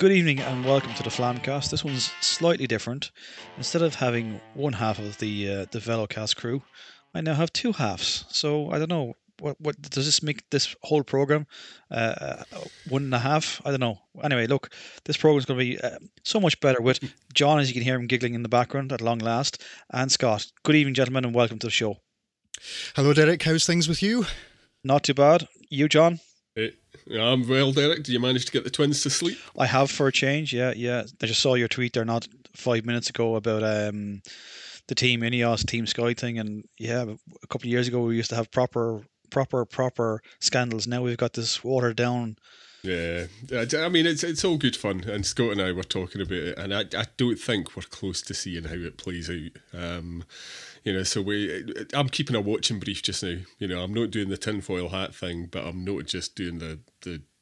Good evening and welcome to the Flamcast. This one's slightly different. Instead of having one half of the Velocast crew, I now have two halves. So I don't know, what does this make this whole program? One and a half? I don't know. Anyway, look, this program's going to be so much better with John, as you can hear him giggling in the background at long last, and Scott. Good evening, gentlemen, and welcome to the show. Hello, Derek. How's things with you? Not too bad. You, John? Hey. I'm well, Derek. Did you manage to get the twins to sleep? I have, for a change, yeah. I just saw your tweet there not 5 minutes ago about the Team Ineos, Team Sky thing. And yeah, a couple of years ago we used to have proper scandals. Now we've got this watered down. Yeah, I mean, it's all good fun. And Scott and I were talking about it. And I don't think we're close to seeing how it plays out. You know, so I'm keeping a watching brief just now. You know, I'm not doing the tinfoil hat thing, but I'm not just doing the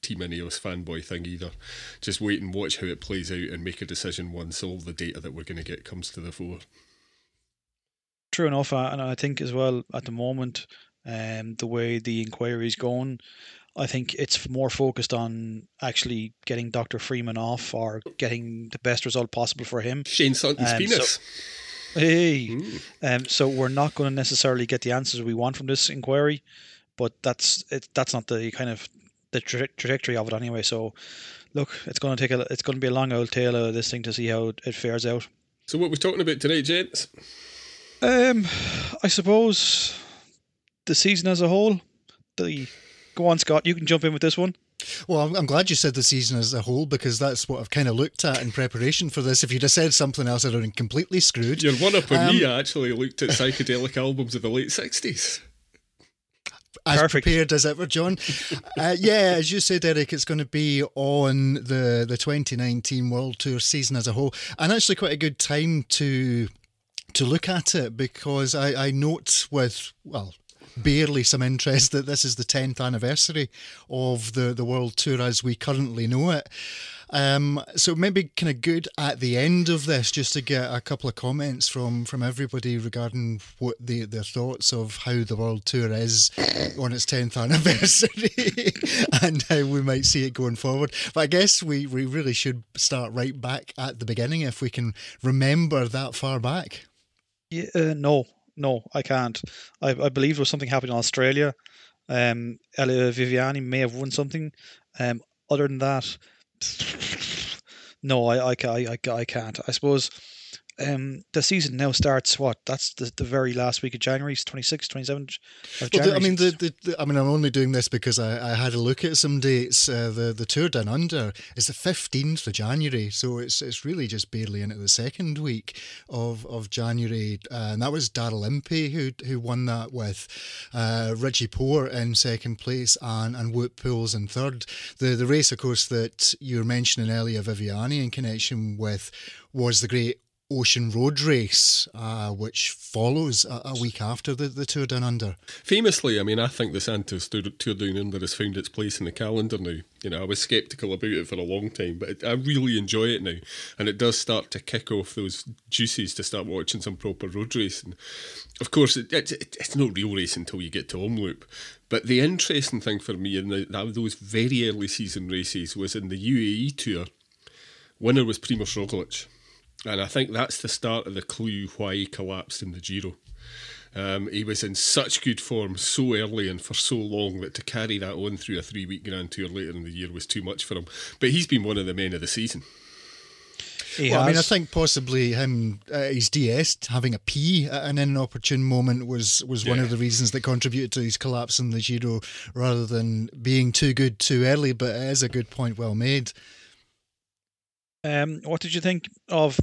Team Ineos fanboy thing either. Just wait and watch how it plays out and make a decision once all the data that we're going to get comes to the fore. True enough, and I think as well at the moment, the way the inquiry is going, I think it's more focused on actually getting Dr. Freeman off or getting the best result possible for him. Shane Sutton's penis. So we're not going to necessarily get the answers we want from this inquiry, but that's not the kind of the trajectory of it anyway. So, look, it's going to be a long old tale of this thing to see how it fares out. So, what we're talking about today, gents? I suppose the season as a whole. Go on, Scott. You can jump in with this one. Well, I'm glad you said the season as a whole, because that's what I've kind of looked at in preparation for this. If you'd have said something else, I'd have been completely screwed. You're one up on me. I actually looked at psychedelic albums of the late 60s. As Perfect. Prepared as ever, John. Yeah, as you said, Eric, it's going to be on the 2019 World Tour season as a whole. And actually quite a good time to look at it, because I note with, well, barely some interest that this is the 10th anniversary of the World Tour as we currently know it. So maybe kind of good at the end of this just to get a couple of comments from everybody regarding what their thoughts of how the World Tour is on its 10th anniversary and how we might see it going forward. But I guess we really should start right back at the beginning if we can remember that far back. Yeah, No, I can't. I believe there was something happening in Australia. Elia Viviani may have won something. Other than that, no, I can't. I suppose the season now starts, what? That's the very last week of January, 26th, 27th of January. Well, I mean, I'm only doing this because I had a look at some dates. The Tour Down Under is the 15th of January, so it's really just barely into the second week of January. And that was Darrell Impey who won that with Richie Port in second place and Wout Poels in third. The race, of course, that you were mentioning earlier, Viviani, in connection with, was the great Ocean Road Race, which follows a week after the Tour Down Under. Famously, I mean, I think the Santos Tour Down Under has found its place in the calendar now. You know, I was sceptical about it for a long time, but I really enjoy it now. And it does start to kick off those juices to start watching some proper road racing. Of course, it's not real racing until you get to Omloop. But the interesting thing for me in those very early season races was in the UAE Tour, winner was Primož Roglič. And I think that's the start of the clue why he collapsed in the Giro. He was in such good form so early and for so long that to carry that on through a 3-week Grand Tour later in the year was too much for him. But he's been one of the men of the season. Well, I mean, I think possibly him, his DS, having a pee at an inopportune moment was one of the reasons that contributed to his collapse in the Giro rather than being too good too early, but it is a good point well made. What did you think of,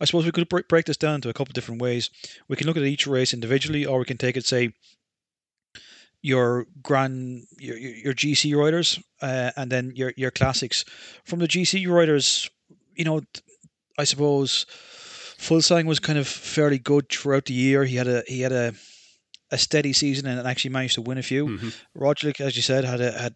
I suppose we could break this down into a couple of different ways. We can look at each race individually, or we can take it, say, your GC riders and then your classics. From the GC riders, you know, I suppose Fuglsang was kind of fairly good throughout the year. He had a steady season and actually managed to win a few. Mm-hmm. Roglič, as you said,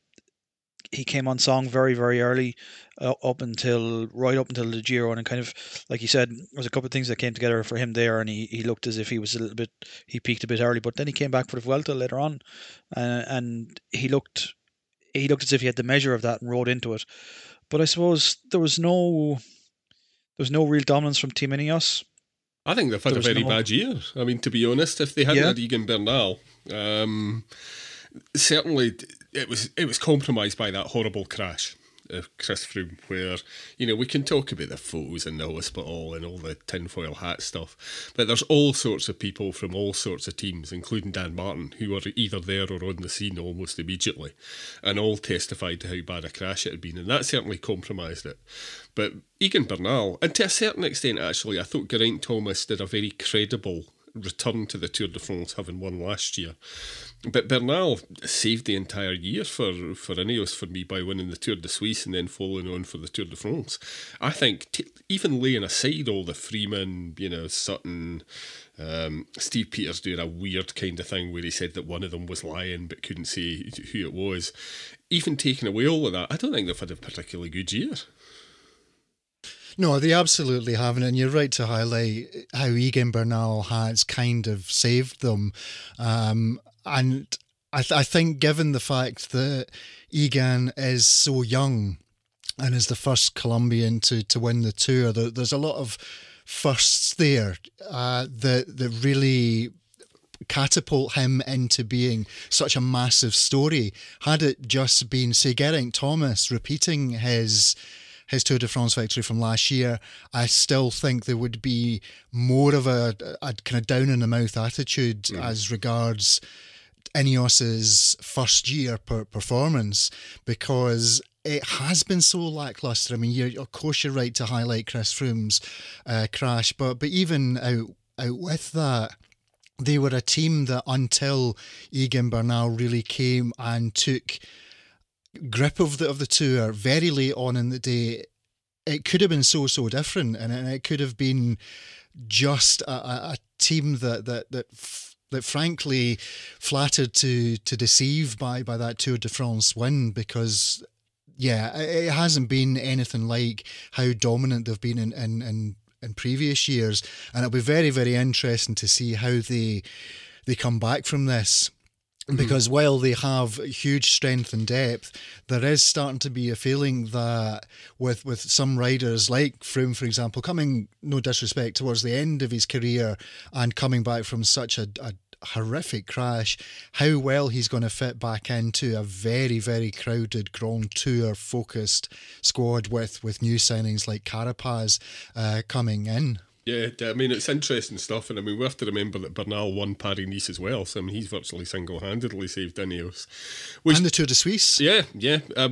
he came on song very, very early, up until the Giro, and kind of, like you said, there was a couple of things that came together for him there, and he looked as if he peaked a bit early, but then he came back for the Vuelta later on, and he looked as if he had the measure of that and rode into it. But I suppose there was no real dominance from Team Ineos. I think they've had a very bad year. I mean, to be honest, if they hadn't had Egan Bernal, certainly it was compromised by that horrible crash of Chris Froome, where, you know, we can talk about the photos in the hospital and all the tinfoil hat stuff, but there's all sorts of people from all sorts of teams, including Dan Martin, who were either there or on the scene almost immediately, and all testified to how bad a crash it had been, and that certainly compromised it. But Egan Bernal, and to a certain extent actually, I thought Geraint Thomas did a very credible return to the Tour de France, having won last year. But Bernal saved the entire year for Ineos for me by winning the Tour de Suisse and then following on for the Tour de France. I think even laying aside all the Freeman, you know, Sutton, Steve Peters doing a weird kind of thing where he said that one of them was lying but couldn't say who it was, even taking away all of that, I don't think they've had a particularly good year. No, they absolutely haven't, and you're right to highlight how Egan Bernal has kind of saved them. And I think given the fact that Egan is so young and is the first Colombian to win the Tour, there's a lot of firsts there that really catapult him into being such a massive story. Had it just been, say, Geraint Thomas repeating his Tour de France victory from last year, I still think there would be more of a kind of down-in-the-mouth attitude as regards Ineos's first-year performance, because it has been so lacklustre. I mean, of course you're right to highlight Chris Froome's crash, but even out with that, they were a team that until Egan Bernal really came and took grip of the Tour very late on in the day, it could have been so different, and it could have been just a team that frankly flattered to deceive by that Tour de France win, because it hasn't been anything like how dominant they've been in previous years, and it'll be very, very interesting to see how they come back from this. Because while they have huge strength and depth, there is starting to be a feeling that with some riders like Froome, for example, coming, no disrespect, towards the end of his career and coming back from such a horrific crash, how well he's going to fit back into a very, very crowded Grand Tour focused squad with new signings like Carapaz coming in. Yeah, I mean, it's interesting stuff, and I mean, we have to remember that Bernal won Paris-Nice as well, so I mean, he's virtually single-handedly saved Ineos. And the Tour de Suisse. Yeah.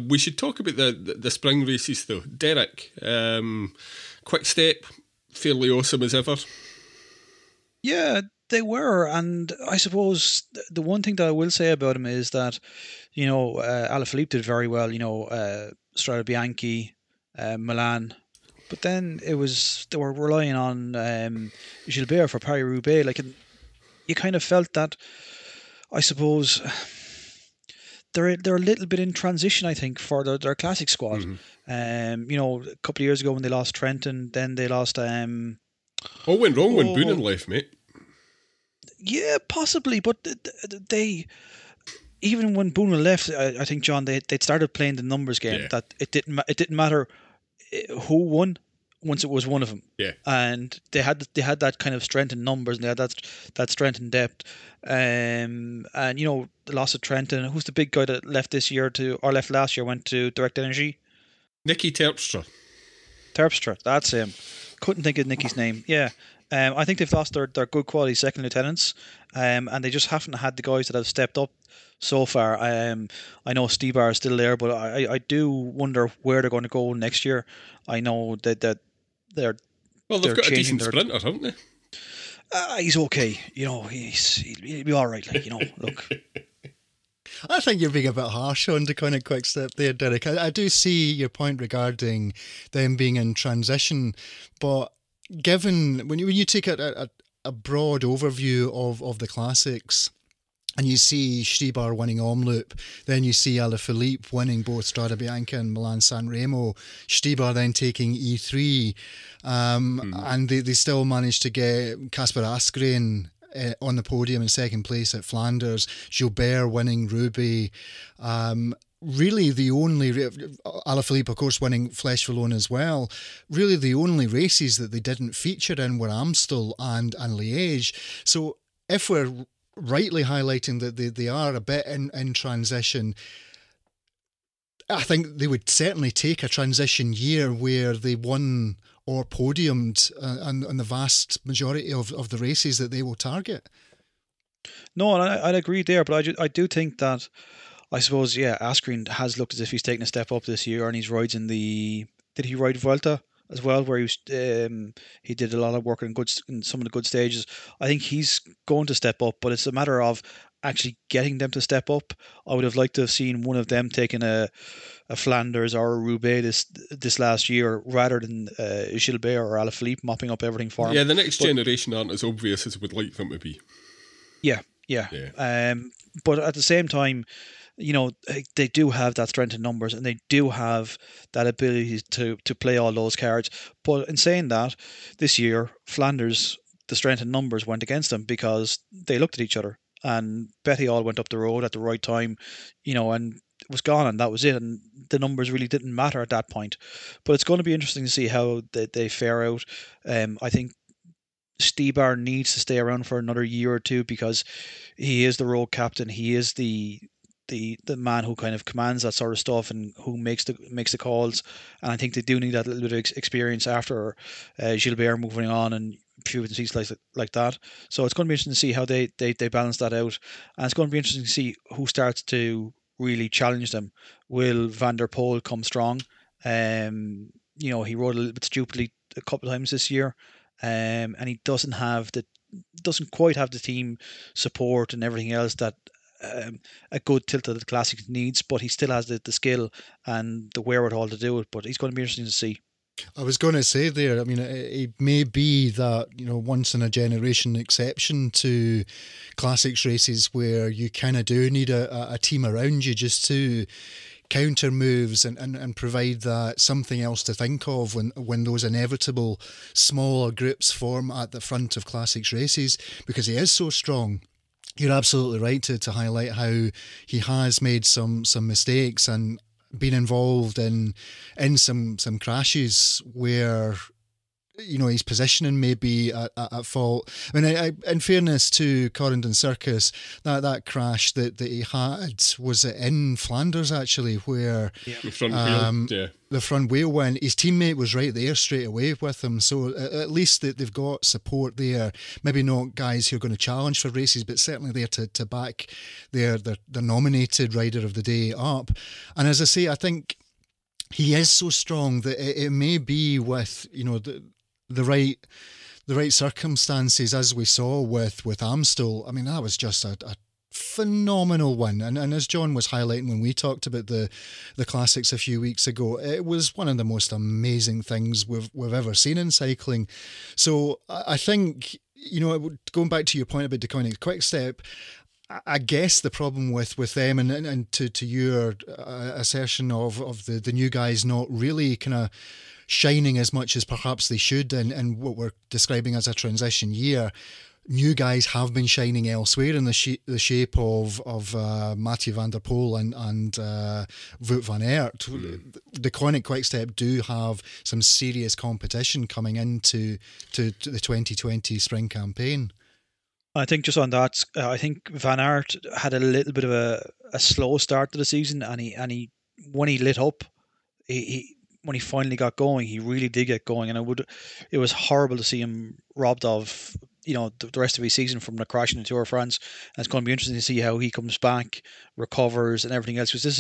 We should talk about the spring races, though. Derek, Quick Step, fairly awesome as ever. Yeah, they were, and I suppose the one thing that I will say about him is that, you know, Alaphilippe did very well, you know, Strade Bianche, Milan. But then they were relying on Gilbert for Paris-Roubaix. Like, you kind of felt that, I suppose, they're a little bit in transition, I think, for their classic squad. You know, a couple of years ago when they lost Trenton, then they lost... all went wrong when Boonen left, mate. Yeah, possibly, but they... Even when Boonen left, I think, John, they'd started playing the numbers game. Yeah. That it didn't matter... who won once it was one of them, and they had that kind of strength in numbers, and they had that strength in depth, and you know, the loss of Trenton, who's the big guy that left last year, went to Direct Energy, Nicky Terpstra, that's him, couldn't think of Nicky's name. I think they've lost their good quality second lieutenants, and they just haven't had the guys that have stepped up so far. I know Stibar is still there, but I do wonder where they're going to go next year. I know that they're... Well, they've got a decent sprinter, haven't they? He's okay. You know, he'll be all right. Like, you know, look... I think you're being a bit harsh on the kind of Quick Step there, Derek. I do see your point regarding them being in transition, but given... When you take a broad overview of the classics... And you see Stibar winning Omloop, then you see Alaphilippe winning both Strade Bianche and Milan San Remo, Stibar then taking E3, and they still managed to get Kasper Asgreen on the podium in second place at Flanders, Gilbert winning Ruby, really the only, Alaphilippe, of course, winning Flèche-Wallonne as well, really the only races that they didn't feature in were Amstel and Liège. So if we're rightly highlighting that they are a bit in transition, I think they would certainly take a transition year where they won or podiumed on the vast majority of the races that they will target. No, and I'd agree there, but I do think that, I suppose, yeah, Asgreen has looked as if he's taken a step up this year, and he's riding the... Did he ride Vuelta as well, where he was, he did a lot of work in some of the good stages? I think he's going to step up, but it's a matter of actually getting them to step up. I would have liked to have seen one of them taking a Flanders or a Roubaix this last year, rather than Gilbert or Alaphilippe mopping up everything for him. Yeah, the next generation aren't as obvious as we'd like them to be. Yeah. But at the same time, you know, they do have that strength in numbers, and they do have that ability to play all those cards. But in saying that, this year, Flanders, the strength in numbers went against them because they looked at each other, and Betty all went up the road at the right time, you know, and it was gone, and that was it. And the numbers really didn't matter at that point. But it's going to be interesting to see how they fare out. I think Stibar needs to stay around for another year or two because he is the road captain. He is the man who kind of commands that sort of stuff and who makes the calls. And I think they do need that little bit of experience after Gilbert moving on and a few things like that. So it's going to be interesting to see how they balance that out. And it's going to be interesting to see who starts to really challenge them. Will Van der Poel come strong? You know, he rode a little bit stupidly a couple of times this year. And he doesn't quite have the team support and everything else that a good tilt at the classic needs, but he still has the skill and the wherewithal to do it. But he's going to be interesting to see. I was going to say there, I mean, it may be that, you know, once in a generation exception to classics races where you kind of do need a team around you just to counter moves and provide that something else to think of when those inevitable smaller groups form at the front of classics races, because he is so strong. You're absolutely right to highlight how he has made some mistakes and been involved in some crashes where, you know, his positioning may be at fault. I mean, in fairness to Correndon Circus, that crash that he had, was it in Flanders, actually, where the front wheel. The front wheel went. His teammate was right there straight away with him. So at least they've got support there. Maybe not guys who are going to challenge for races, but certainly there to back their nominated rider of the day up. And as I say, I think he is so strong that it may be with, you know, the right circumstances, as we saw with Amstel. I mean, that was just a phenomenal win. And as John was highlighting when we talked about the classics a few weeks ago, it was one of the most amazing things we've ever seen in cycling. So I think, you know, going back to your point about De Koninck Quickstep, I guess the problem with them and to your assertion of the new guys not really kind of shining as much as perhaps they should in what we're describing as a transition year, new guys have been shining elsewhere in the shape of Mathieu van der Poel and Wout van Aert. The Koninck Quickstep do have some serious competition coming into to the 2020 spring campaign. I think just on that, I think Van Aert had a little bit of a slow start to the season, and he when he lit up, he when he finally got going, he really did get going, and it was horrible to see him robbed of, you know, the rest of his season from the crash in the Tour de France. And it's going to be interesting to see how he comes back, recovers, and everything else, because this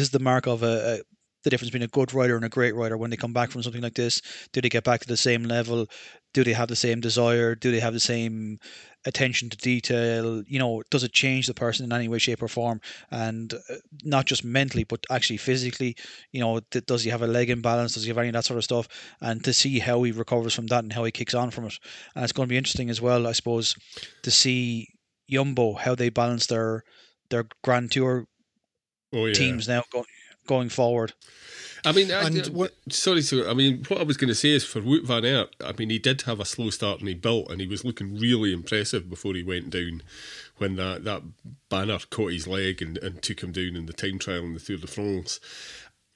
is the mark of the difference between a good rider and a great rider. When they come back from something like this, do they get back to the same level? Do they have the same desire? Do they have the same attention to detail? You know, does it change the person in any way, shape or form? And not just mentally, but actually physically, you know, does he have a leg imbalance? Does he have any of that sort of stuff? And to see how he recovers from that and how he kicks on from it. And it's going to be interesting as well, I suppose, to see Jumbo, how they balance their Grand Tour teams now going going forward. I mean, what I was going to say is for Wout van Aert, I mean, he did have a slow start and he built and he was looking really impressive before he went down when that banner caught his leg and took him down in the time trial in the Tour de France.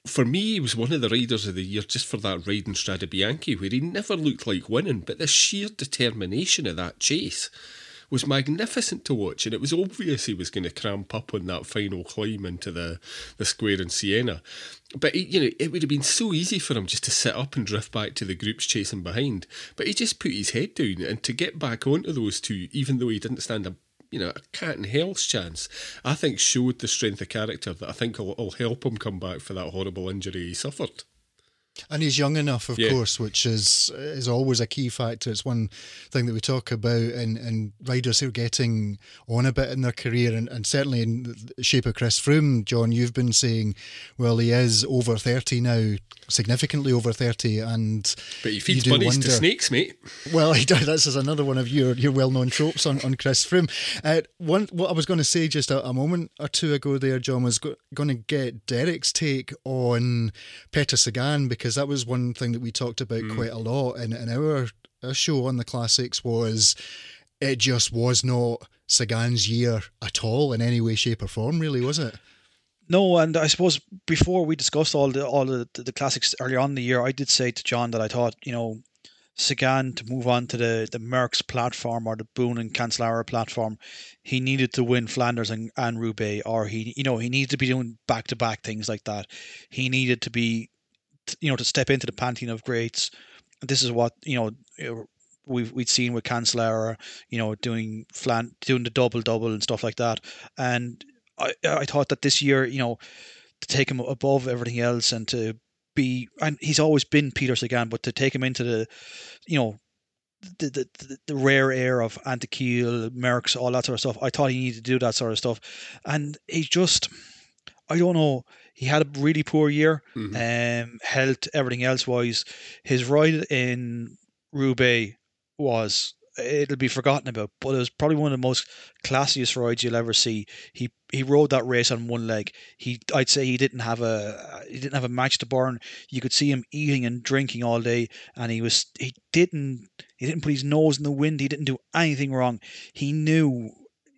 For me, he was one of the riders of the year just for that ride in Strade Bianche where he never looked like winning, but the sheer determination of that chase was magnificent to watch, and it was obvious he was going to cramp up on that final climb into the square in Siena. But he, you know, it would have been so easy for him just to sit up and drift back to the groups chasing behind. But he just put his head down, and to get back onto those two, even though he didn't stand a cat in hell's chance, I think showed the strength of character that I think will help him come back for that horrible injury he suffered. And he's young enough, of course, which is always a key factor. It's one thing that we talk about in riders who are getting on a bit in their career, and certainly in the shape of Chris Froome. John, you've been saying, well, he is over 30 now, significantly over 30, but he feeds bunnies to snakes, mate. Well, this is another one of your well-known tropes on Chris Froome. What I was going to say just a moment or two ago there, John, was going to get Derek's take on Peter Sagan, because that was one thing that we talked about quite a lot in our show on the classics, was it just was not Sagan's year at all in any way, shape or form, really, was it? No, and I suppose before we discussed all the classics early on in the year, I did say to John that I thought, you know, Sagan to move on to the Merckx platform or the Boonen Cancellara platform, he needed to win Flanders and Roubaix, or he needed to be doing back-to-back things like that. He needed to be, to step into the pantheon of greats. This is what, we'd seen with Cancellara, doing doing the double-double and stuff like that. And I thought that this year, to take him above everything else and to be, and he's always been Peter Sagan, but to take him into the rare air of Antequil, Merckx, all that sort of stuff, I thought he needed to do that sort of stuff. And he just, I don't know, he had a really poor year, health, everything else wise. His ride in Roubaix it'll be forgotten about, but it was probably one of the most classiest rides you'll ever see. He rode that race on one leg. I'd say he didn't have a match to burn. You could see him eating and drinking all day, and he didn't put his nose in the wind. He didn't do anything wrong. He knew,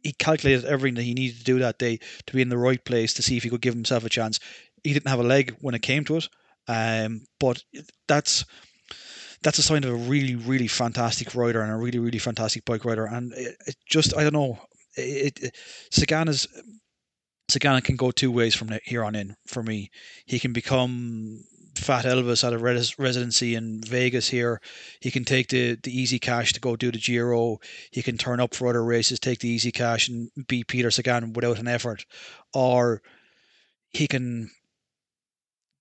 he calculated everything that he needed to do that day to be in the right place to see if he could give himself a chance. He didn't have a leg when it came to it, but that's a sign of a really, really fantastic rider and a really, really fantastic bike rider. And it just, I don't know, Sagan can go two ways from here on in for me. He can become Fat Elvis at a residency in Vegas here. He can take the easy cash to go do the Giro. He can turn up for other races, take the easy cash and be Peter Sagan without an effort. Or he can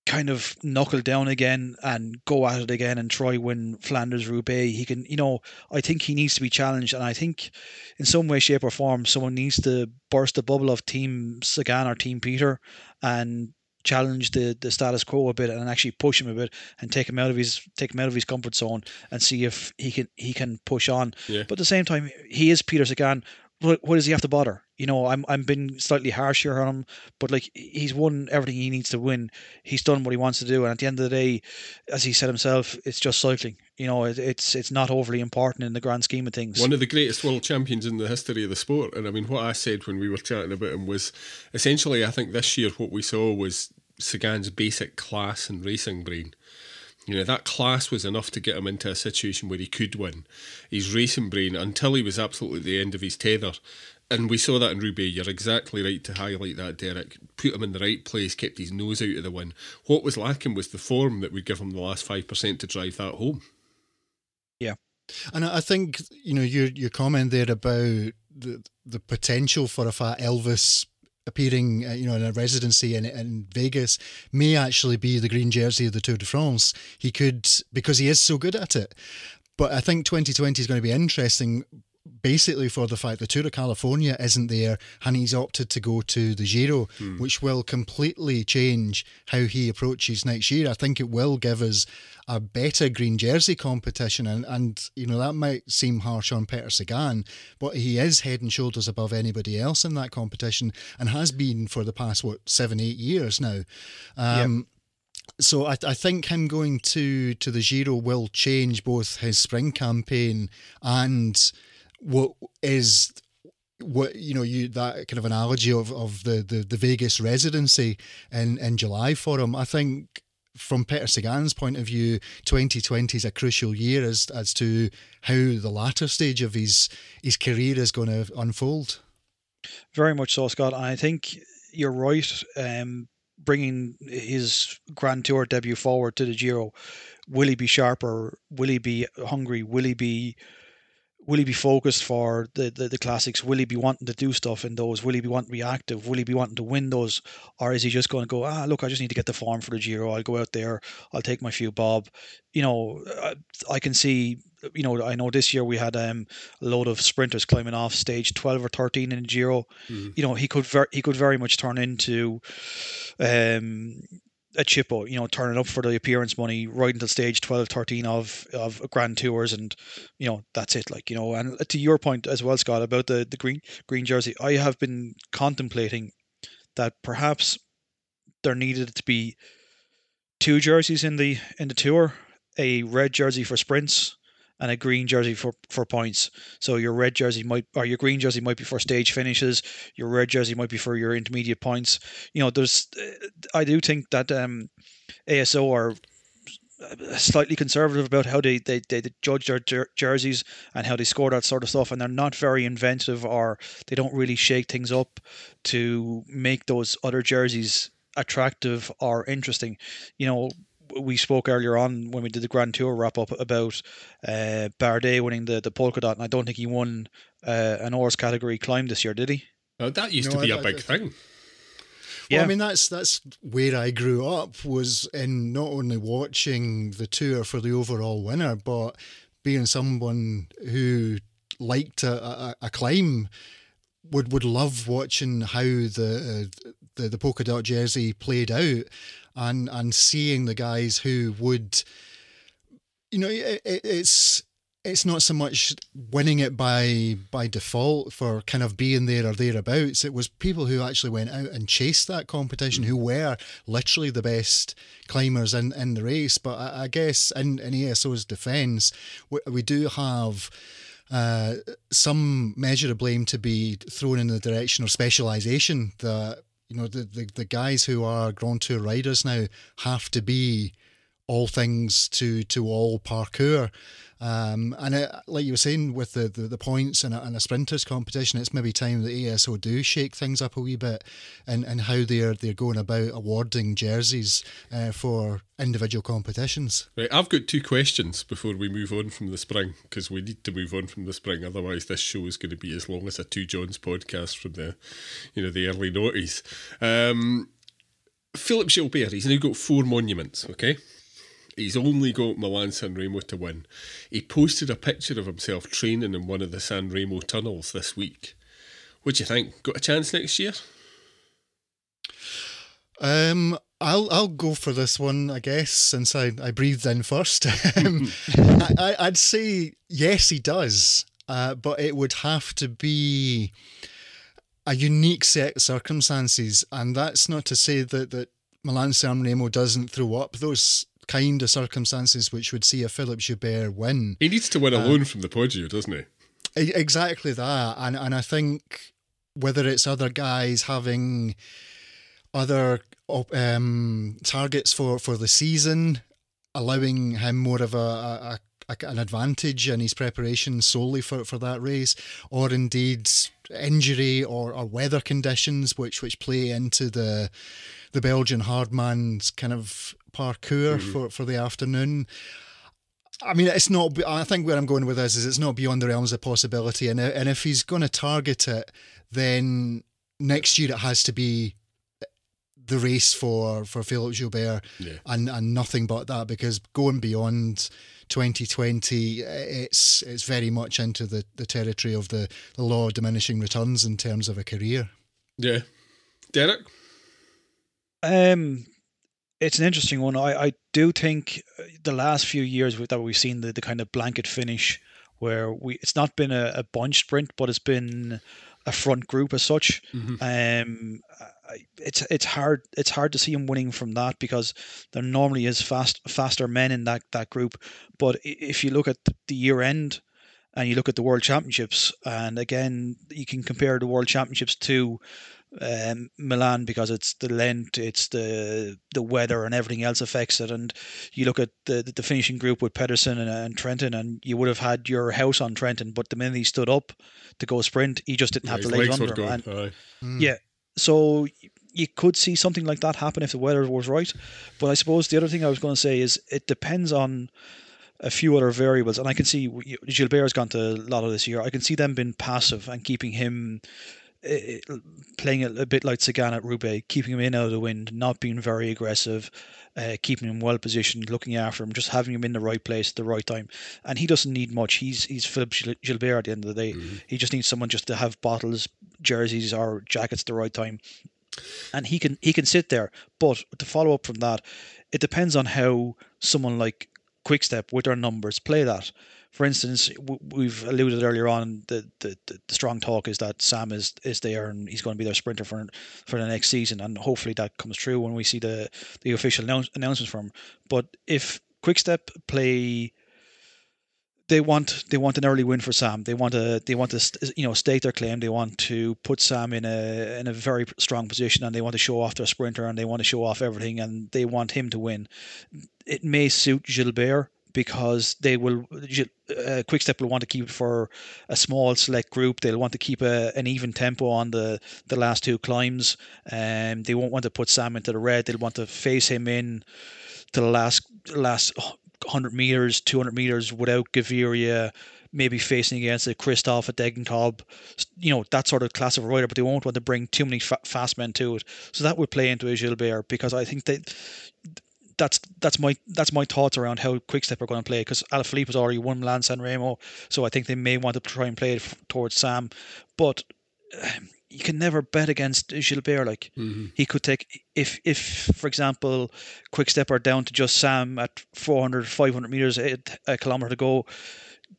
kind of knuckle down again and go at it again and try win Flanders Roubaix. He can, I think he needs to be challenged, and I think in some way, shape or form, someone needs to burst the bubble of Team Sagan or Team Peter and challenge the status quo a bit and actually push him a bit and take him out of his comfort zone and see if he can push on. Yeah. But at the same time, he is Peter Sagan. What does he have to bother? I'm being slightly harsh here on him, but like, he's won everything he needs to win. He's done what he wants to do, and at the end of the day, as he said himself, it's just cycling. It's not overly important in the grand scheme of things. One of the greatest world champions in the history of the sport, and I mean, what I said when we were chatting about him was essentially, I think this year what we saw was Sagan's basic class and racing brain. That class was enough to get him into a situation where he could win. His racing brain, until he was absolutely at the end of his tether. And we saw that in Roubaix. You're exactly right to highlight that, Derek. Put him in the right place, kept his nose out of the wind. What was lacking was the form that would give him the last 5% to drive that home. Yeah. And I think, your comment there about the potential for a Fat Elvis appearing, in a residency in Vegas may actually be the green jersey of the Tour de France. He could, because he is so good at it. But I think 2020 is going to be interesting basically for the fact the Tour of California isn't there and he's opted to go to the Giro, which will completely change how he approaches next year. I think it will give us a better green jersey competition, and you know, that might seem harsh on Peter Sagan, but he is head and shoulders above anybody else in that competition and has been for the past, 7-8 years now. So I think him going to the Giro will change both his spring campaign and that kind of analogy of the Vegas residency in July for him. I think from Peter Sagan's point of view, 2020 is a crucial year as to how the latter stage of his career is going to unfold. Very much so, Scott. I think you're right. Bringing his Grand Tour debut forward to the Giro, will he be sharper? Will he be hungry? Will he be focused for the classics? Will he be wanting to do stuff in those? Will he be wanting to be active? Will he be wanting to win those? Or is he just going to go, look, I just need to get the form for the Giro. I'll go out there. I'll take my few bob. You know, I can see, you know, I know this year we had a load of sprinters climbing off stage 12 or 13 in the Giro. You know, he could very much turn into a chippo, you know, turning up for the appearance money, right until stage 12, 13 of Grand Tours, and you know, that's it. Like, you know, and to your point as well, Scott, about the green jersey, I have been contemplating that perhaps there needed to be two jerseys in the Tour, a red jersey for sprints and a green jersey for points. So your red jersey your green jersey might be for stage finishes. Your red jersey might be for your intermediate points. You know, there's. I do think that ASO are slightly conservative about how they judge their jerseys and how they score that sort of stuff, and they're not very inventive, or they don't really shake things up to make those other jerseys attractive or interesting. You know, we spoke earlier on when we did the Grand Tour wrap-up about Bardet winning the polka dot, and I don't think he won an oars category climb this year, did he? That used to be a big thing. Yeah. Well, I mean, that's where I grew up, was in not only watching the Tour for the overall winner, but being someone who liked a climb, would love watching how the polka dot jersey played out, and seeing the guys who would, you know, it's not so much winning it by default for kind of being there or thereabouts. It was people who actually went out and chased that competition, who were literally the best climbers in the race. But I guess in ASO's defence, we do have some measure of blame to be thrown in the direction of specialisation. That, you know, the guys who are Grand Tour riders now have to be all things to all parkour. And it, like you were saying, with the points and a sprinters competition, it's maybe time that ASO do shake things up a wee bit and how they're going about awarding jerseys for individual competitions. Right, I've got two questions before we move on from the spring, because we need to move on from the spring, otherwise this show is going to be as long as a Two Johns podcast from the early noughties. Philippe Gilbert, he's now got 4 monuments, okay? He's only got Milan San Remo to win. He posted a picture of himself training in one of the San Remo tunnels this week. What do you think? Got a chance next year? I'll go for this one, I guess, since I breathed in first. I'd say yes, he does, but it would have to be a unique set of circumstances, and that's not to say that Milan San Remo doesn't throw up those kind of circumstances which would see a Philippe Gilbert win. He needs to win alone from the Poggio, doesn't he? Exactly that. And I think whether it's other guys having other targets for the season, allowing him more of an advantage in his preparation solely for that race, or indeed injury or weather conditions which play into the Belgian hard man's kind of parkour for the afternoon. I mean, it's not. I think where I'm going with this is it's not beyond the realms of possibility. And if he's going to target it, then next year it has to be the race for Philippe Gilbert and nothing but that, because going beyond 2020, it's very much into the territory of the law of diminishing returns in terms of a career. Yeah. Derek? It's an interesting one. I do think the last few years that we've seen the kind of blanket finish where it's not been a bunch sprint, but it's been a front group as such. Mm-hmm. It's hard to see him winning from that, because there normally is faster men in that group. But if you look at the year end and you look at the World Championships, and again you can compare the World Championships to Milan, because it's the Lent, it's the weather, and everything else affects it. And you look at the finishing group with Pedersen and Trenton, and you would have had your house on Trenton, but the minute he stood up to go sprint, he just didn't have the legs under him. Yeah, so you could see something like that happen if the weather was right. But I suppose the other thing I was going to say is it depends on a few other variables, and I can see Gilbert's gone to Lotto this year. I can see them being passive and keeping him playing a bit like Sagan at Roubaix, keeping him in out of the wind, not being very aggressive, keeping him well positioned, looking after him, just having him in the right place at the right time. And he doesn't need much. He's Philippe Gilbert at the end of the day. Mm-hmm. He just needs someone just to have bottles, jerseys, or jackets at the right time, and he can sit there. But to follow up from that, it depends on how someone like Quickstep with their numbers play that. For instance, we've alluded earlier on, the strong talk is that Sam is there and he's going to be their sprinter for the next season, and hopefully that comes true when we see the official announcements from him. But if Quickstep play, they want an early win for Sam. They want to stake their claim. They want to put Sam in a very strong position, and they want to show off their sprinter, and they want to show off everything, and they want him to win. It may suit Gilbert, because Quickstep will want to keep it for a small select group. They'll want to keep an even tempo on the last two climbs. They won't want to put Sam into the red. They'll want to face him in to the last 100 meters, 200 meters without Gaviria, maybe facing against a Christophe, a Degenkolb, that sort of class of rider, but they won't want to bring too many fast men to it. So that would play into a Gilbert, because I think that's my thoughts around how Quickstep are going to play, because Alaphilippe has already won Milan San Remo, so I think they may want to try and play it towards Sam. But you can never bet against Gilbert. Mm-hmm. He could take, if for example Quickstep are down to just Sam at 400, 500 meters, a kilometer to go,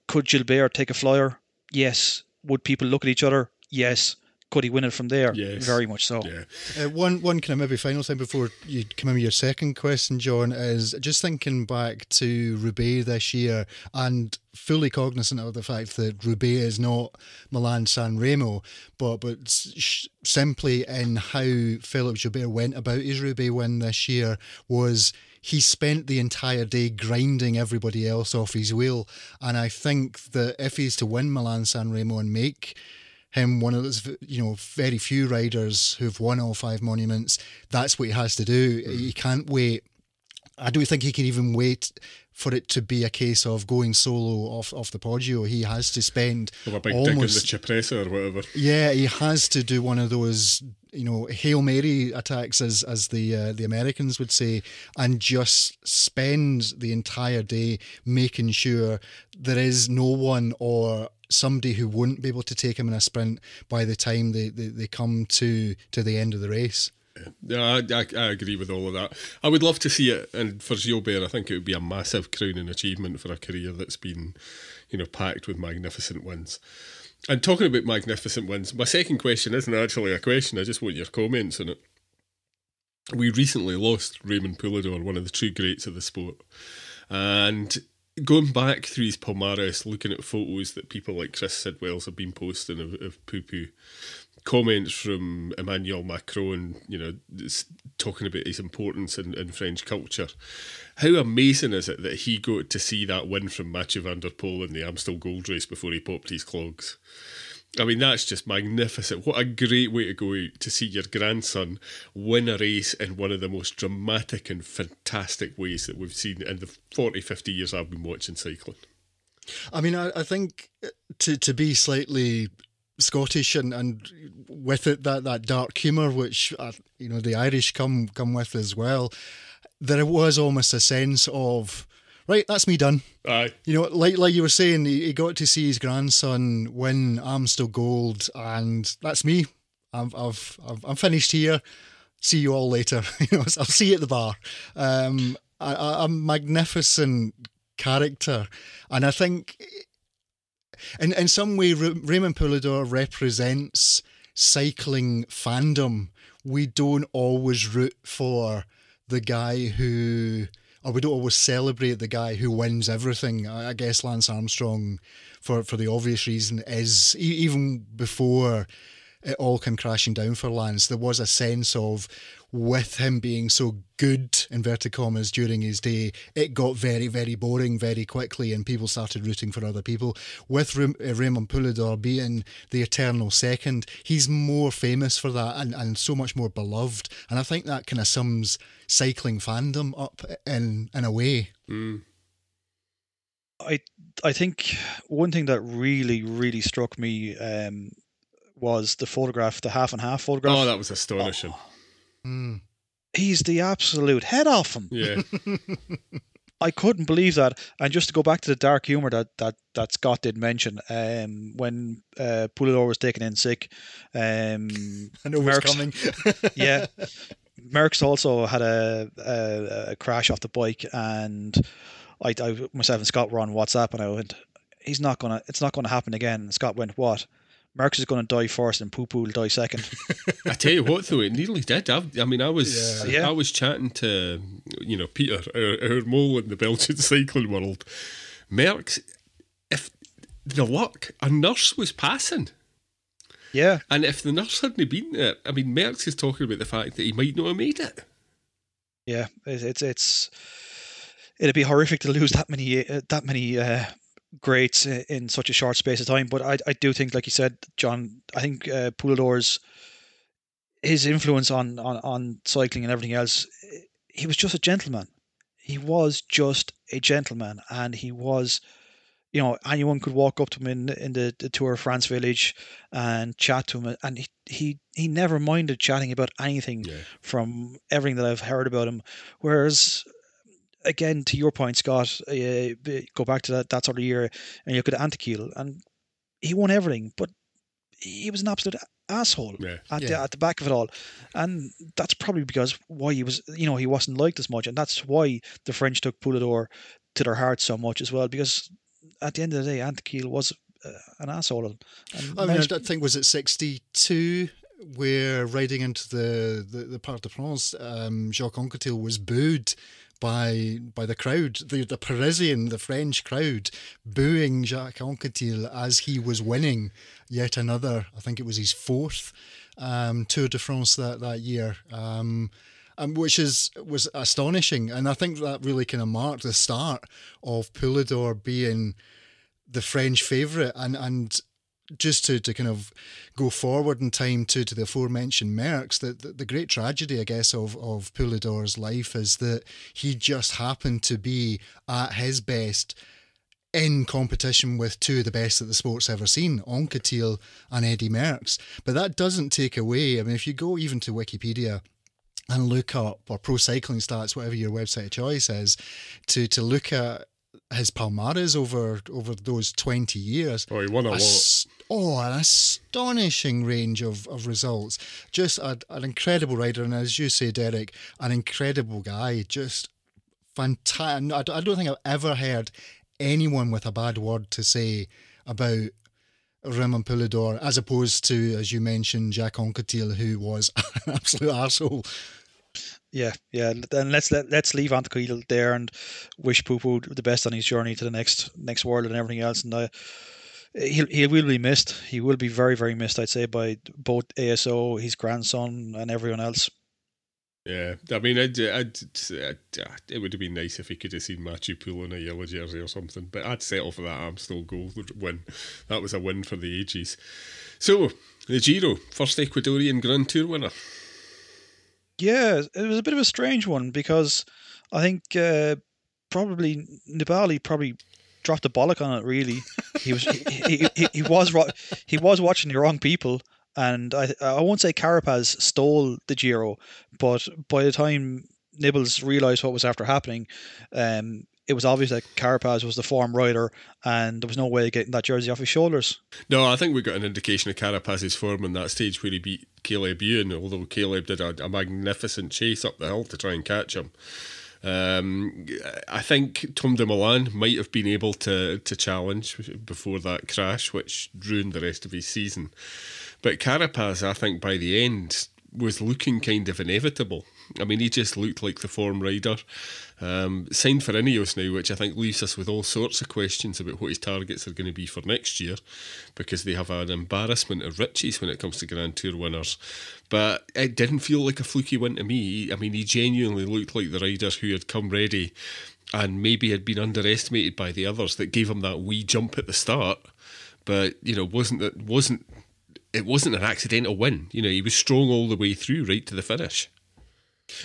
could Gilbert take a flyer? Yes. Would people look at each other? Yes. Could he win it from there? Yes. Very much so. Yeah. One kind of maybe final thing before you come in with your second question, John, is just thinking back to Roubaix this year, and fully cognizant of the fact that Roubaix is not Milan San Remo, but simply in how Philippe Gilbert went about his Roubaix win this year was he spent the entire day grinding everybody else off his wheel. And I think that if he's to win Milan San Remo and make him one of those, very few riders who've won all five monuments, that's what he has to do. Mm. He can't wait. I don't think he can even wait for it to be a case of going solo off the Poggio. He has to spend a big almost dig in the Cipressa or whatever. Yeah, he has to do one of those, Hail Mary attacks, as the Americans would say, and just spend the entire day making sure there is no one or somebody who wouldn't be able to take him in a sprint by the time they come to the end of the race. Yeah, I agree with all of that. I would love to see it, and for Gilbert, I think it would be a massive crowning achievement for a career that's been, packed with magnificent wins. And talking about magnificent wins, my second question isn't actually a question, I just want your comments on it. We recently lost Raymond Poulidor, one of the true greats of the sport. And going back through his palmarès, looking at photos that people like Chris Sidwells have been posting of poo-poo, comments from Emmanuel Macron, talking about his importance in French culture. How amazing is it that he got to see that win from Mathieu van der Poel in the Amstel Gold Race before he popped his clogs? I mean, that's just magnificent. What a great way to go out, to see your grandson win a race in one of the most dramatic and fantastic ways that we've seen in the 40, 50 years I've been watching cycling. I mean, I think to be slightly Scottish and with it that dark humour which the Irish come with as well, there was almost a sense of Right, that's me done. Aye. You know, like you were saying, he got to see his grandson win Amstel Gold, and that's me. I'm finished here. See you all later. You know, I'll see you at the bar. A magnificent character, and I think, in some way, Raymond Poulidor represents cycling fandom. We don't always root for the guy who, or we don't always celebrate the guy who wins everything. I guess Lance Armstrong, for the obvious reason, is even before it all came crashing down for Lance, there was a sense of, with him being so good, inverted commas, during his day, it got very, very boring very quickly and people started rooting for other people. With Raymond Poulidor being the eternal second, he's more famous for that and so much more beloved. And I think that kind of sums cycling fandom up in a way. Mm. I think one thing that really, really struck me was the photograph, the half-and-half photograph. Oh, that was astonishing. Oh. Mm. He's the absolute head off him. Yeah. I couldn't believe that. And just to go back to the dark humour that Scott did mention, when Poulidor was taken in sick. I know what's coming. Yeah. Merckx also had a crash off the bike, and I myself and Scott were on WhatsApp, and I went, it's not going to happen again. And Scott went, what? Merckx is going to die first and Poupou will die second. I tell you what, though, it nearly did. I was chatting to, you know, Peter, our mole in the Belgian cycling world. Merckx, if the luck, a nurse was passing. Yeah. And if the nurse hadn't been there, I mean, Merckx is talking about the fact that he might not have made it. Yeah, it'd be horrific to lose that many greats in such a short space of time, but I do think, like you said, John, I think Poulidor's, his influence on cycling and everything else, he was just a gentleman. He was just a gentleman, and he was, you know, anyone could walk up to him in the Tour of France village and chat to him, and he never minded chatting about anything. Yeah. From everything that I've heard about him, whereas, again, to your point, Scott, go back to that sort of year and look at Antequil, and he won everything, but he was an absolute asshole. Yeah. At the back of it all. And that's probably because why he was, you know, he wasn't liked as much, and that's why the French took Poulidor to their hearts so much as well, because at the end of the day, Antequil was an asshole. I think, was it 62? Where riding into the Parc de France, Jacques Anquetil was booed by the crowd, the Parisian, the French crowd, booing Jacques Anquetil as he was winning yet another, I think it was his fourth Tour de France that year, which was astonishing. And I think that really kind of marked the start of Poulidor being the French favourite. And just to kind of go forward in time to the aforementioned Merckx, the great tragedy, I guess, of Poulidor's life is that he just happened to be at his best in competition with two of the best that the sport's ever seen, Anquetil and Eddy Merckx. But that doesn't take away, I mean, if you go even to Wikipedia and look up, or Pro Cycling Stats, whatever your website of choice is, to look at his palmares over those 20 years. Oh, he won a lot. Oh, an astonishing range of results. Just an incredible rider, and as you say, Derek, an incredible guy. Just fantastic. I don't think I've ever heard anyone with a bad word to say about Raymond Poulidor, as opposed to, as you mentioned, Jacques Anquetil, who was an absolute arsehole. Yeah. Then let's leave Antequil there and wish Poupou the best on his journey to the next world and everything else. And he will be missed. He will be very, very missed, I'd say, by both ASO, his grandson, and everyone else. Yeah, I mean, it would have been nice if he could have seen Mathieu Poul in a yellow jersey or something, but I'd settle for that Amstel Gold win. That was a win for the ages. So, the Giro, first Ecuadorian Grand Tour winner. Yeah, it was a bit of a strange one, because I think probably Nibali dropped a bollock on it. Really, he was watching the wrong people, and I won't say Carapaz stole the Giro, but by the time Nibbles realised what was after happening, it was obvious that Carapaz was the form rider and there was no way of getting that jersey off his shoulders. No, I think we got an indication of Carapaz's form in that stage where he beat Caleb Ewan, although Caleb did a magnificent chase up the hill to try and catch him. I think Tom Dumoulin might have been able to challenge before that crash, which ruined the rest of his season. But Carapaz, I think, by the end was looking kind of inevitable. I mean, he just looked like the form rider. Signed for Ineos now, which I think leaves us with all sorts of questions about what his targets are going to be for next year, because they have an embarrassment of riches when it comes to Grand Tour winners. But it didn't feel like a fluky win to me. I mean, he genuinely looked like the rider who had come ready and maybe had been underestimated by the others, that gave him that wee jump at the start. But, you know, it wasn't an accidental win. You know, he was strong all the way through, right to the finish.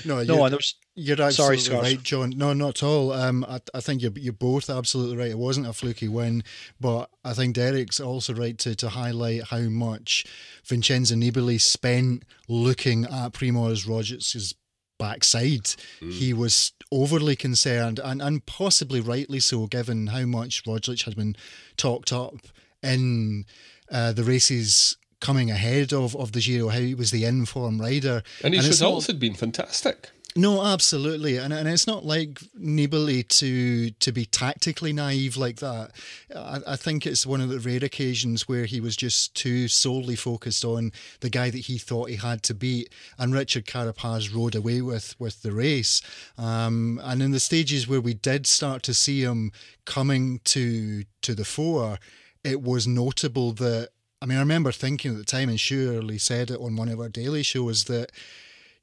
You're absolutely right, John. No, not at all. I think you're both absolutely right. It wasn't a fluky win, but I think Derek's also right to highlight how much Vincenzo Nibali spent looking at Primož Rogic's backside. He was overly concerned, and possibly rightly so, given how much Roglic had been talked up in the races coming ahead of the Giro, how he was the in-form rider. And his results had been fantastic. No, absolutely. And it's not like Nibali to be tactically naive like that. I think it's one of the rare occasions where he was just too solely focused on the guy that he thought he had to beat, and Richard Carapaz rode away with the race. And in the stages where we did start to see him coming to the fore, it was notable that, I mean, I remember thinking at the time, and surely said it on one of our daily shows, that,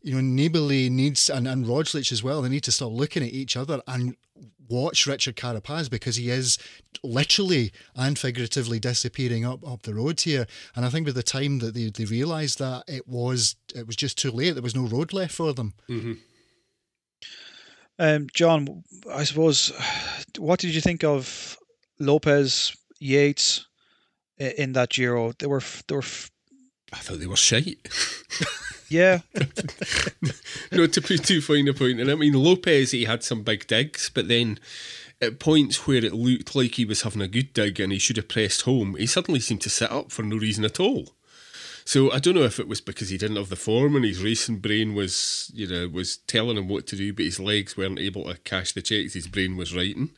you know, Nibali needs, and Roglic as well, they need to stop looking at each other and watch Richard Carapaz, because he is literally and figuratively disappearing up the road here. And I think by the time that they realised that, it was just too late. There was no road left for them. Mm-hmm. John, I suppose, what did you think of Lopez, Yates in that Giro? I thought they were shite. Yeah. No, to put too fine a point. And I mean, Lopez, he had some big digs, but then at points where it looked like he was having a good dig and he should have pressed home, he suddenly seemed to sit up for no reason at all. So I don't know if it was because he didn't have the form and his racing brain was telling him what to do, but his legs weren't able to cash the checks his brain was writing.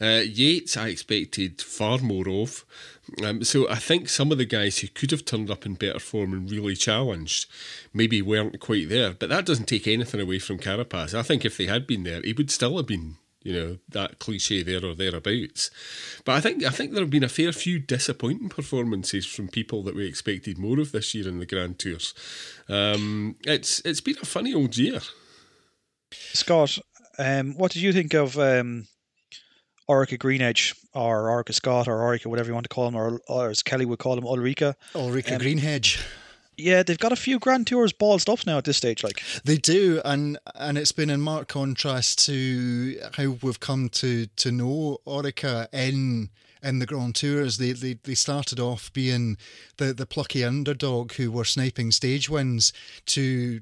Yates, I expected far more of. So I think some of the guys who could have turned up in better form and really challenged maybe weren't quite there. But that doesn't take anything away from Carapaz. I think if they had been there, he would still have been, you know, that cliche there or thereabouts. But I think there have been a fair few disappointing performances from people that we expected more of this year in the Grand Tours. It's been a funny old year. Scott, what did you think of Orica Greenedge, or Orica Scott, or Orica, whatever you want to call him, or as Kelly would call him, Ulrika Greenedge. Yeah, they've got a few Grand Tours ballsed up now at this stage. Like they do, and it's been in marked contrast to how we've come to know Orica in the Grand Tours. They started off being the plucky underdog who were sniping stage wins, to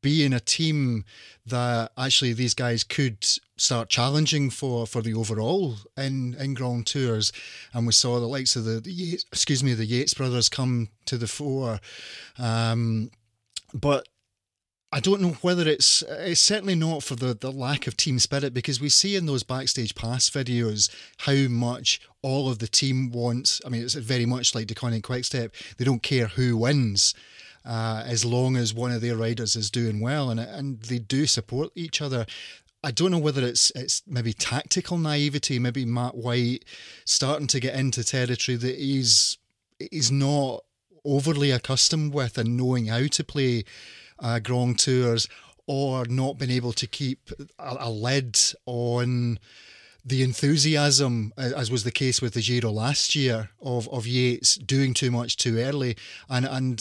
being a team that actually these guys could start challenging for the overall in Grand Tours. And we saw the likes of the Yates brothers come to the fore. But I don't know whether it's certainly not for the lack of team spirit, because we see in those backstage pass videos how much all of the team wants. I mean, it's very much like Deceuninck and Quickstep. They don't care who wins, as long as one of their riders is doing well, and they do support each other. I don't know whether it's maybe tactical naivety, maybe Matt White starting to get into territory that he's not overly accustomed with, and knowing how to play Grand Tours, or not being able to keep a lid on the enthusiasm, as was the case with the Giro last year, of Yates doing too much too early. And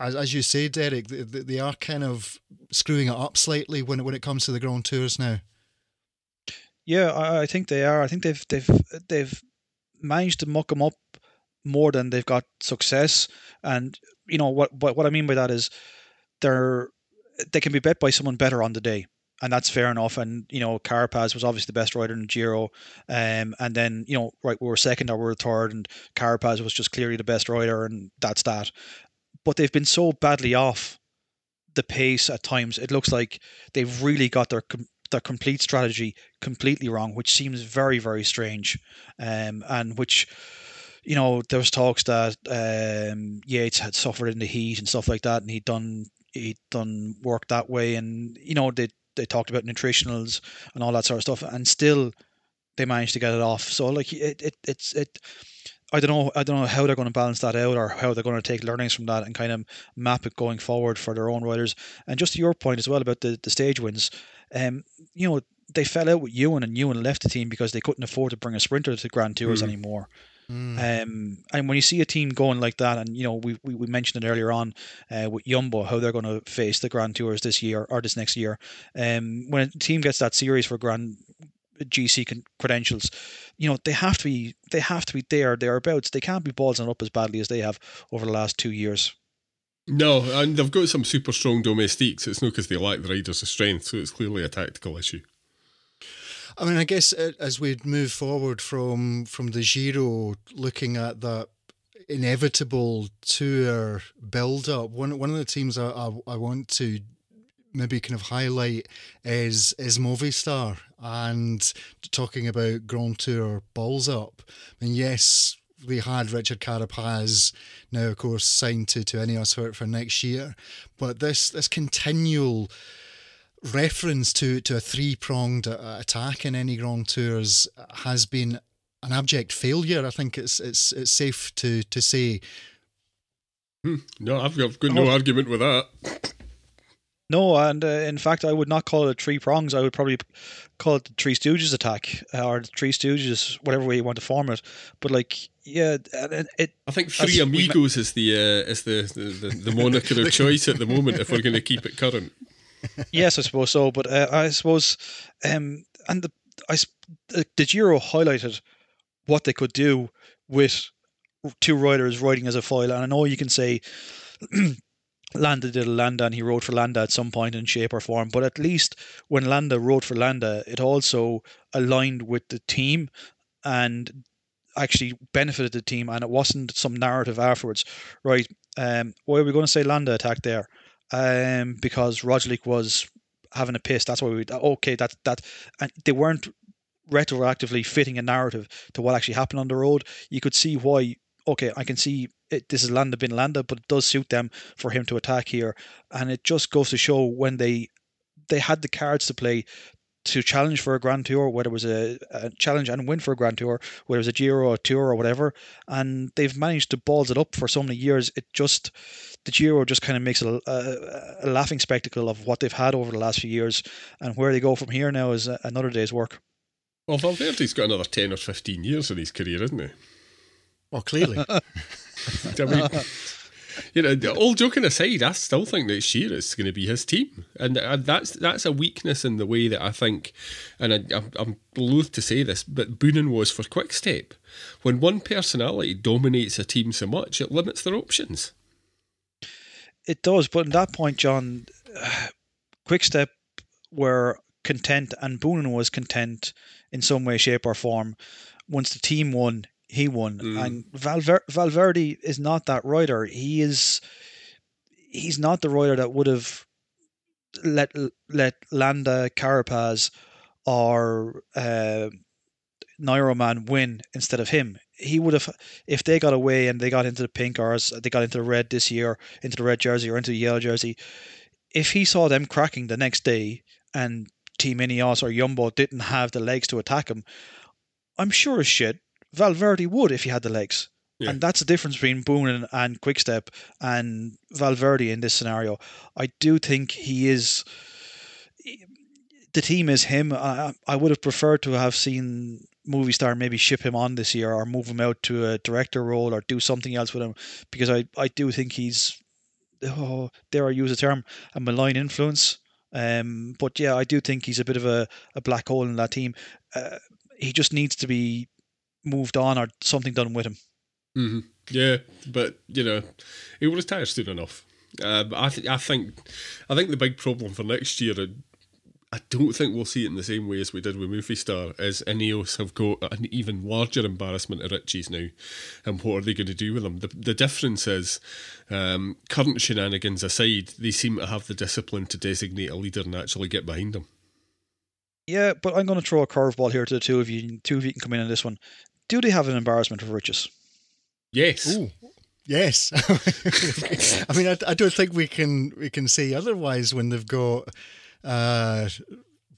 as you say, Derek, they are kind of screwing it up slightly when it comes to the Grand Tours now. Yeah, I think they are. I think they've managed to muck them up more than they've got success. And you know what I mean by that is they can be bet by someone better on the day. And that's fair enough. And, you know, Carapaz was obviously the best rider in Giro. And then, you know, right, we were second or we were third, and Carapaz was just clearly the best rider, and that's that. But they've been so badly off the pace at times. It looks like they've really got their complete strategy completely wrong, which seems very, very strange. And which, you know, there was talks that Yates had suffered in the heat and stuff like that, and he'd done work that way. And, you know, they talked about nutritionals and all that sort of stuff, and still they managed to get it off. So like it's I don't know how they're going to balance that out, or how they're going to take learnings from that and kind of map it going forward for their own riders. And just to your point as well about the stage wins, you know, they fell out with Ewan, and Ewan left the team because they couldn't afford to bring a sprinter to Grand Tours anymore. And when you see a team going like that, and, you know, we mentioned it earlier on with Jumbo, how they're going to face the Grand Tours this year or this next year. When a team gets that series for Grand GC credentials, you know, they have to be thereabouts. They can't be ballsing up as badly as they have over the last 2 years. No, and they've got some super strong domestiques. It's not because they lack the riders of strength, so it's clearly a tactical issue. I mean, I guess as we move forward from the Giro, looking at that inevitable Tour build-up, one of the teams I want to maybe kind of highlight is Movistar, and talking about Grand Tour balls up. I mean, yes, they had Richard Carapaz, now of course signed to Ineos for next year, but this continual reference to a three-pronged attack in any Grand Tours has been an abject failure. I think it's safe to say. No, I've got no argument with that. No, and in fact, I would not call it three prongs. I would probably call it the Three Stooges attack, or the Three Stooges, whatever way you want to form it. But like, yeah, it. I think Three Amigos is the moniker of choice at the moment if we're going to keep it current. Yes, I suppose so. But I suppose, and the Giro highlighted what they could do with two riders riding as a file. And I know you can say Landa did a Landa, and he rode for Landa at some point in shape or form. But at least when Landa rode for Landa, it also aligned with the team and actually benefited the team. And it wasn't some narrative afterwards, right? Why are we going to say Landa attacked there? Because Roglic was having a piss. That's why that and they weren't retroactively fitting a narrative to what actually happened on the road. You could see why. Okay, I can see it, this is Landa bin Landa, but it does suit them for him to attack here. And it just goes to show when they had the cards to play to challenge for a Grand Tour, whether it was a challenge and win for a Grand Tour, whether it was a Giro or a Tour or whatever, and they've managed to balls it up for so many years. The Giro just kind of makes a laughing spectacle of what they've had over the last few years, and where they go from here now is another day's work. Well, Valverde's got another 10 or 15 years in his career, isn't he? Well, clearly. I mean, you know, all joking aside, I still think that Shearer is going to be his team, and that's a weakness in the way that I think, and I'm loath to say this, but Boonen was for Quick Step. When one personality dominates a team so much, it limits their options. It does, but at that point, John, Quick Step were content, and Boonen was content in some way, shape, or form. Once the team won, he won. And Valverde is not that rider. He's not the rider that would have let Landa, Carapaz, or Nairo Man win instead of him. He would have, if they got away and they got into the pink, or they got into the red this year, into the red jersey or into the yellow jersey, if he saw them cracking the next day and Team Ineos or Jumbo didn't have the legs to attack him, I'm sure as shit Valverde would if he had the legs. Yeah. And that's the difference between Boonen and Quick Step and Valverde in this scenario. I do think the team is him. I would have preferred to have seen Movistar maybe ship him on this year, or move him out to a director role, or do something else with him, because I do think he's, dare I use the term, a malign influence. But yeah, I do think he's a bit of a black hole in that team. He just needs to be moved on, or something done with him. Mm-hmm. Yeah, but you know, he will retire soon enough. I think the big problem for next year I don't think we'll see it in the same way as we did with Movistar, as Ineos have got an even larger embarrassment at Ritchie's now, and what are they going to do with them? The difference is, current shenanigans aside, they seem to have the discipline to designate a leader and actually get behind them. Yeah, but I'm going to throw a curveball here to the two of you. Two of you can come in on this one. Do they have an embarrassment of riches? Yes. Ooh. Yes. I mean, I don't think we can say otherwise when they've got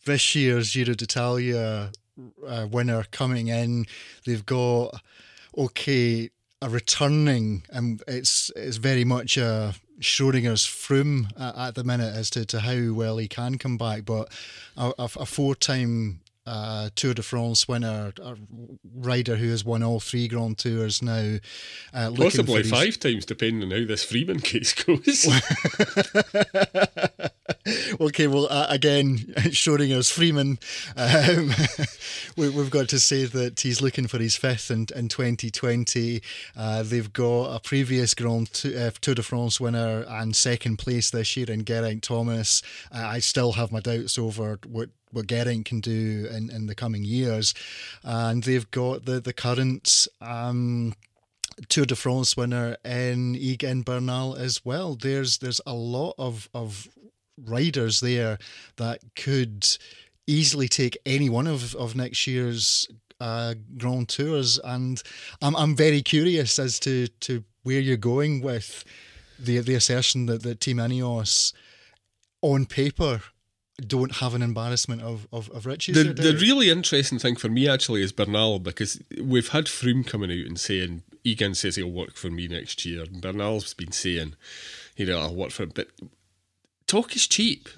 this year's Giro d'Italia winner coming in. They've got, okay, a returning, and it's very much a Schrodinger's Froome at the minute as to how well he can come back, but a four-time Tour de France winner, a rider who has won all three Grand Tours now. Possibly five times, depending on how this Freeman case goes. Okay, well, again, Schrodinger's Freeman. We've got to say that he's looking for his fifth in 2020. They've got a previous Tour de France winner and second place this year in Geraint Thomas. I still have my doubts over what Geraint can do in the coming years. And they've got the current Tour de France winner in Egan Bernal as well. There's a lot of riders there that could easily take any one of next year's Grand Tours. And I'm very curious as to where you're going with the assertion that Team Ineos, on paper, don't have an embarrassment of riches. The really interesting thing for me actually is Bernal, because we've had Froome coming out and saying, Egan says he'll work for me next year, and Bernal's been saying, you know, I'll work for him, but talk is cheap.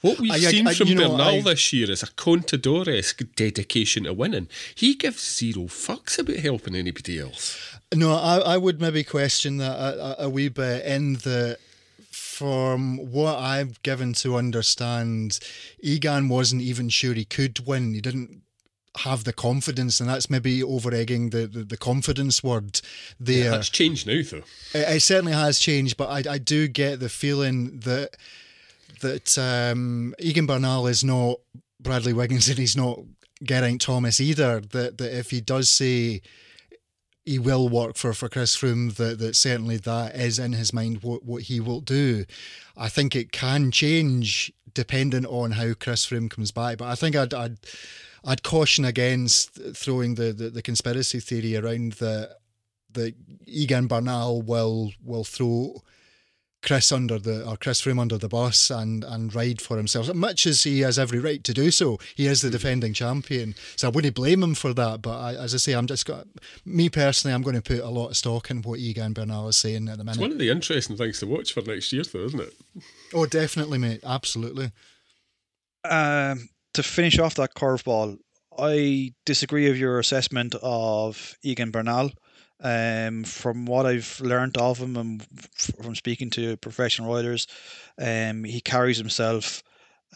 What we've seen from Bernal this year is a Contador-esque dedication to winning. He gives zero fucks about helping anybody else. No, I would maybe question that a wee bit, in the from what I've given to understand, Egan wasn't even sure he could win. He didn't have the confidence, and that's maybe over-egging the confidence word there. Yeah, that's changed now, though. It certainly has changed, but I do get the feeling that Egan Bernal is not Bradley Wiggins and he's not Geraint Thomas either, that if he does say he will work for Chris Froome, that certainly that is in his mind what he will do. I think it can change depending on how Chris Froome comes back, but I think I'd caution against throwing the conspiracy theory around that Egan Bernal will throw Chris Froome under the bus and ride for himself, much as he has every right to do so. He is the defending champion, so I wouldn't blame him for that. But as I say, I'm going to put a lot of stock in what Egan Bernal is saying at the minute. It's one of the interesting things to watch for next year, though, isn't it? Oh, definitely, mate. Absolutely. To finish off that curveball, I disagree with your assessment of Egan Bernal. From what I've learned of him and from speaking to professional riders, he carries himself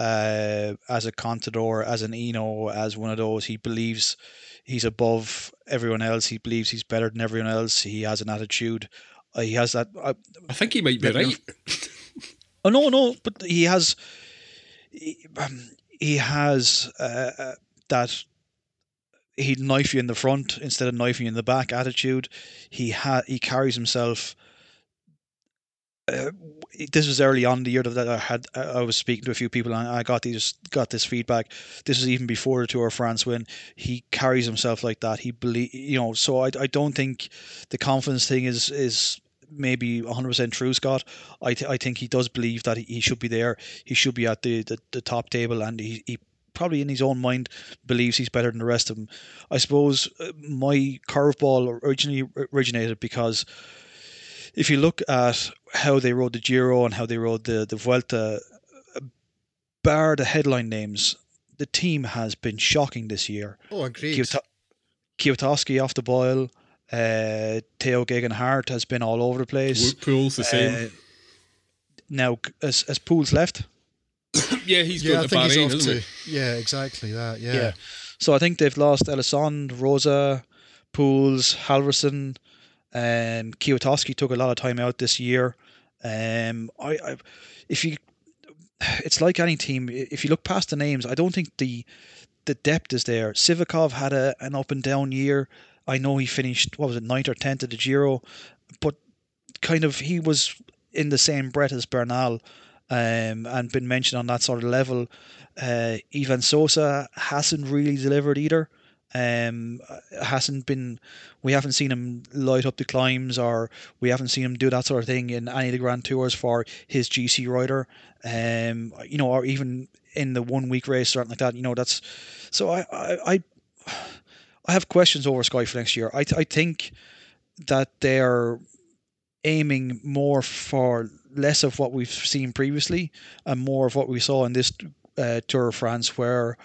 as a Contador, as an Eno, as one of those. He believes he's above everyone else. He believes he's better than everyone else. He has an attitude. He has that. I think he might be right. Oh no, but he has. He has that. He'd knife you in the front instead of knifing you in the back attitude. He carries himself. This was early on in the year that I was speaking to a few people and I got this feedback. This was even before the Tour of France win. He carries himself like that. He believe, so I don't think the confidence thing is maybe 100% true, Scott. I think he does believe that he should be there. He should be at the top table, and he probably in his own mind believes he's better than the rest of them. I suppose my curveball originated because if you look at how they rode the Giro and how they rode the Vuelta, bar the headline names, the team has been shocking this year. Oh, agreed. Kwiatkowski off the boil, Theo Gegenhardt has been all over the place. Pool's the same. Now, as Pool's left... Yeah, he's going to Bahrain, isn't he? Yeah, exactly that, yeah. So I think they've lost Elisande, Rosa, Pools, Halvorsen, and Kwiatkowski took a lot of time out this year. If you it's like any team. If you look past the names, I don't think the depth is there. Sivakov had an up and down year. I know he finished, 9th or 10th at the Giro, but kind of he was in the same breath as Bernal, and been mentioned on that sort of level. Ivan Sosa hasn't really delivered either. We haven't seen him light up the climbs, or we haven't seen him do that sort of thing in any of the Grand Tours for his GC rider, or even in the 1 week race or something like that. That's so. I have questions over Sky for next year. I think that they're aiming more for less of what we've seen previously and more of what we saw in this Tour of France, where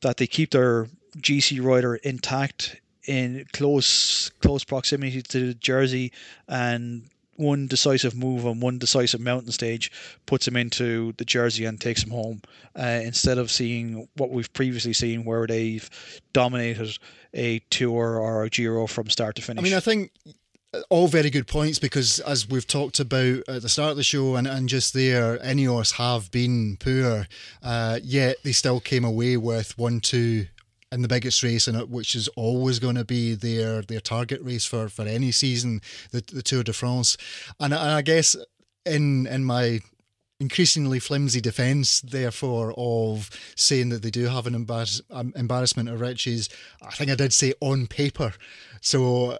that they keep their GC rider intact in close proximity to the jersey, and one decisive move on one decisive mountain stage puts him into the jersey and takes him home, instead of seeing what we've previously seen where they've dominated a Tour or a Giro from start to finish. I think all very good points, because as we've talked about at the start of the show and just there, Ineos have been poor, yet they still came away with 1-2 in the biggest race, and which is always going to be their target race for any season, the Tour de France. And I guess in my increasingly flimsy defence, therefore, of saying that they do have an embarrassment of riches, I think I did say on paper. So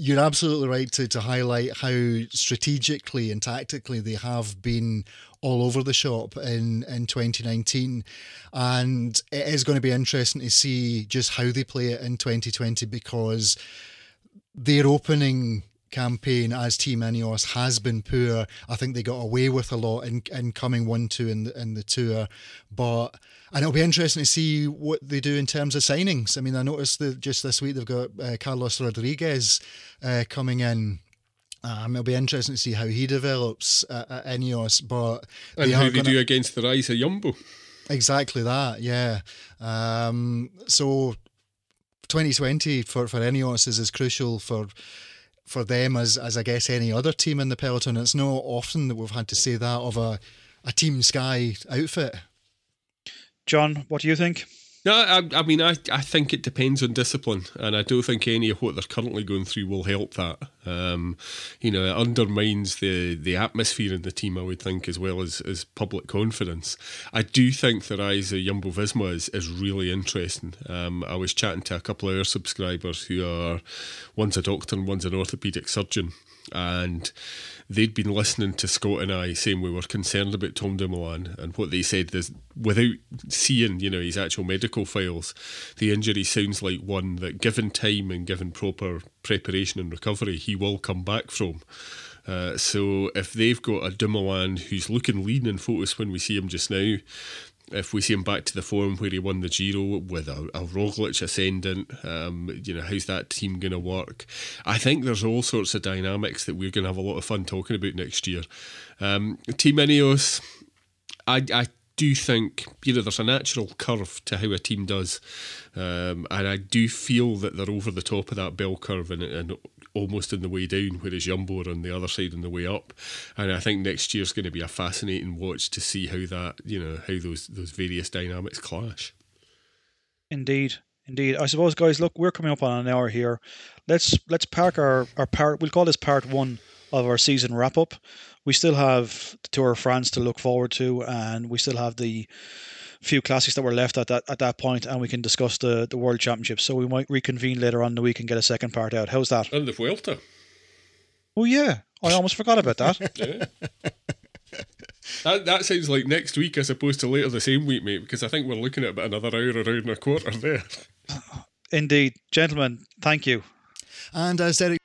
you're absolutely right to highlight how strategically and tactically they have been all over the shop in 2019, and it is going to be interesting to see just how they play it in 2020, because their opening campaign as Team Ineos has been poor. I think they got away with a lot in coming 1-2 in the Tour, and it'll be interesting to see what they do in terms of signings. I noticed that just this week they've got Carlos Rodriguez coming in. It'll be interesting to see how he develops at Ineos, and how they do against the rise of Jumbo. Exactly that, yeah. So 2020 for Ineos is as crucial for them as I guess any other team in the peloton. It's not often that we've had to say that of a Team Sky outfit. John, what do you think? No, I think it depends on discipline, and I don't think any of what they're currently going through will help that. It undermines the atmosphere in the team, I would think, as well as public confidence. I do think the rise of Jumbo-Visma is really interesting. I was chatting to a couple of our subscribers who are, one's a doctor and one's an orthopaedic surgeon, and they'd been listening to Scott and I saying we were concerned about Tom Dumoulin, and what they said is, without seeing his actual medical files, the injury sounds like one that, given time and given proper preparation and recovery, he will come back from. So if they've got a Dumoulin who's looking lean and focused when we see him just now, if we see him back to the form where he won the Giro with a Roglic ascendant, how's that team going to work? I think there's all sorts of dynamics that we're going to have a lot of fun talking about next year. Team Ineos, I do think there's a natural curve to how a team does, and I do feel that they're over the top of that bell curve and almost on the way down, whereas Jumbo are on the other side on the way up. And I think next year's going to be a fascinating watch to see how that, how those various dynamics clash. Indeed. I suppose, guys, look, we're coming up on an hour here. Let's park our part. We'll call this part one of our season wrap up. We still have the Tour of France to look forward to, and we still have the few classics that were left at that point, and we can discuss the World Championships. So we might reconvene later on in the week and get a second part out. How's that? And the Vuelta. Oh yeah, I almost forgot about that. Yeah. That sounds like next week as opposed to later the same week, mate, because I think we're looking at about another hour, and a quarter there. Indeed. Gentlemen, thank you. And as Derek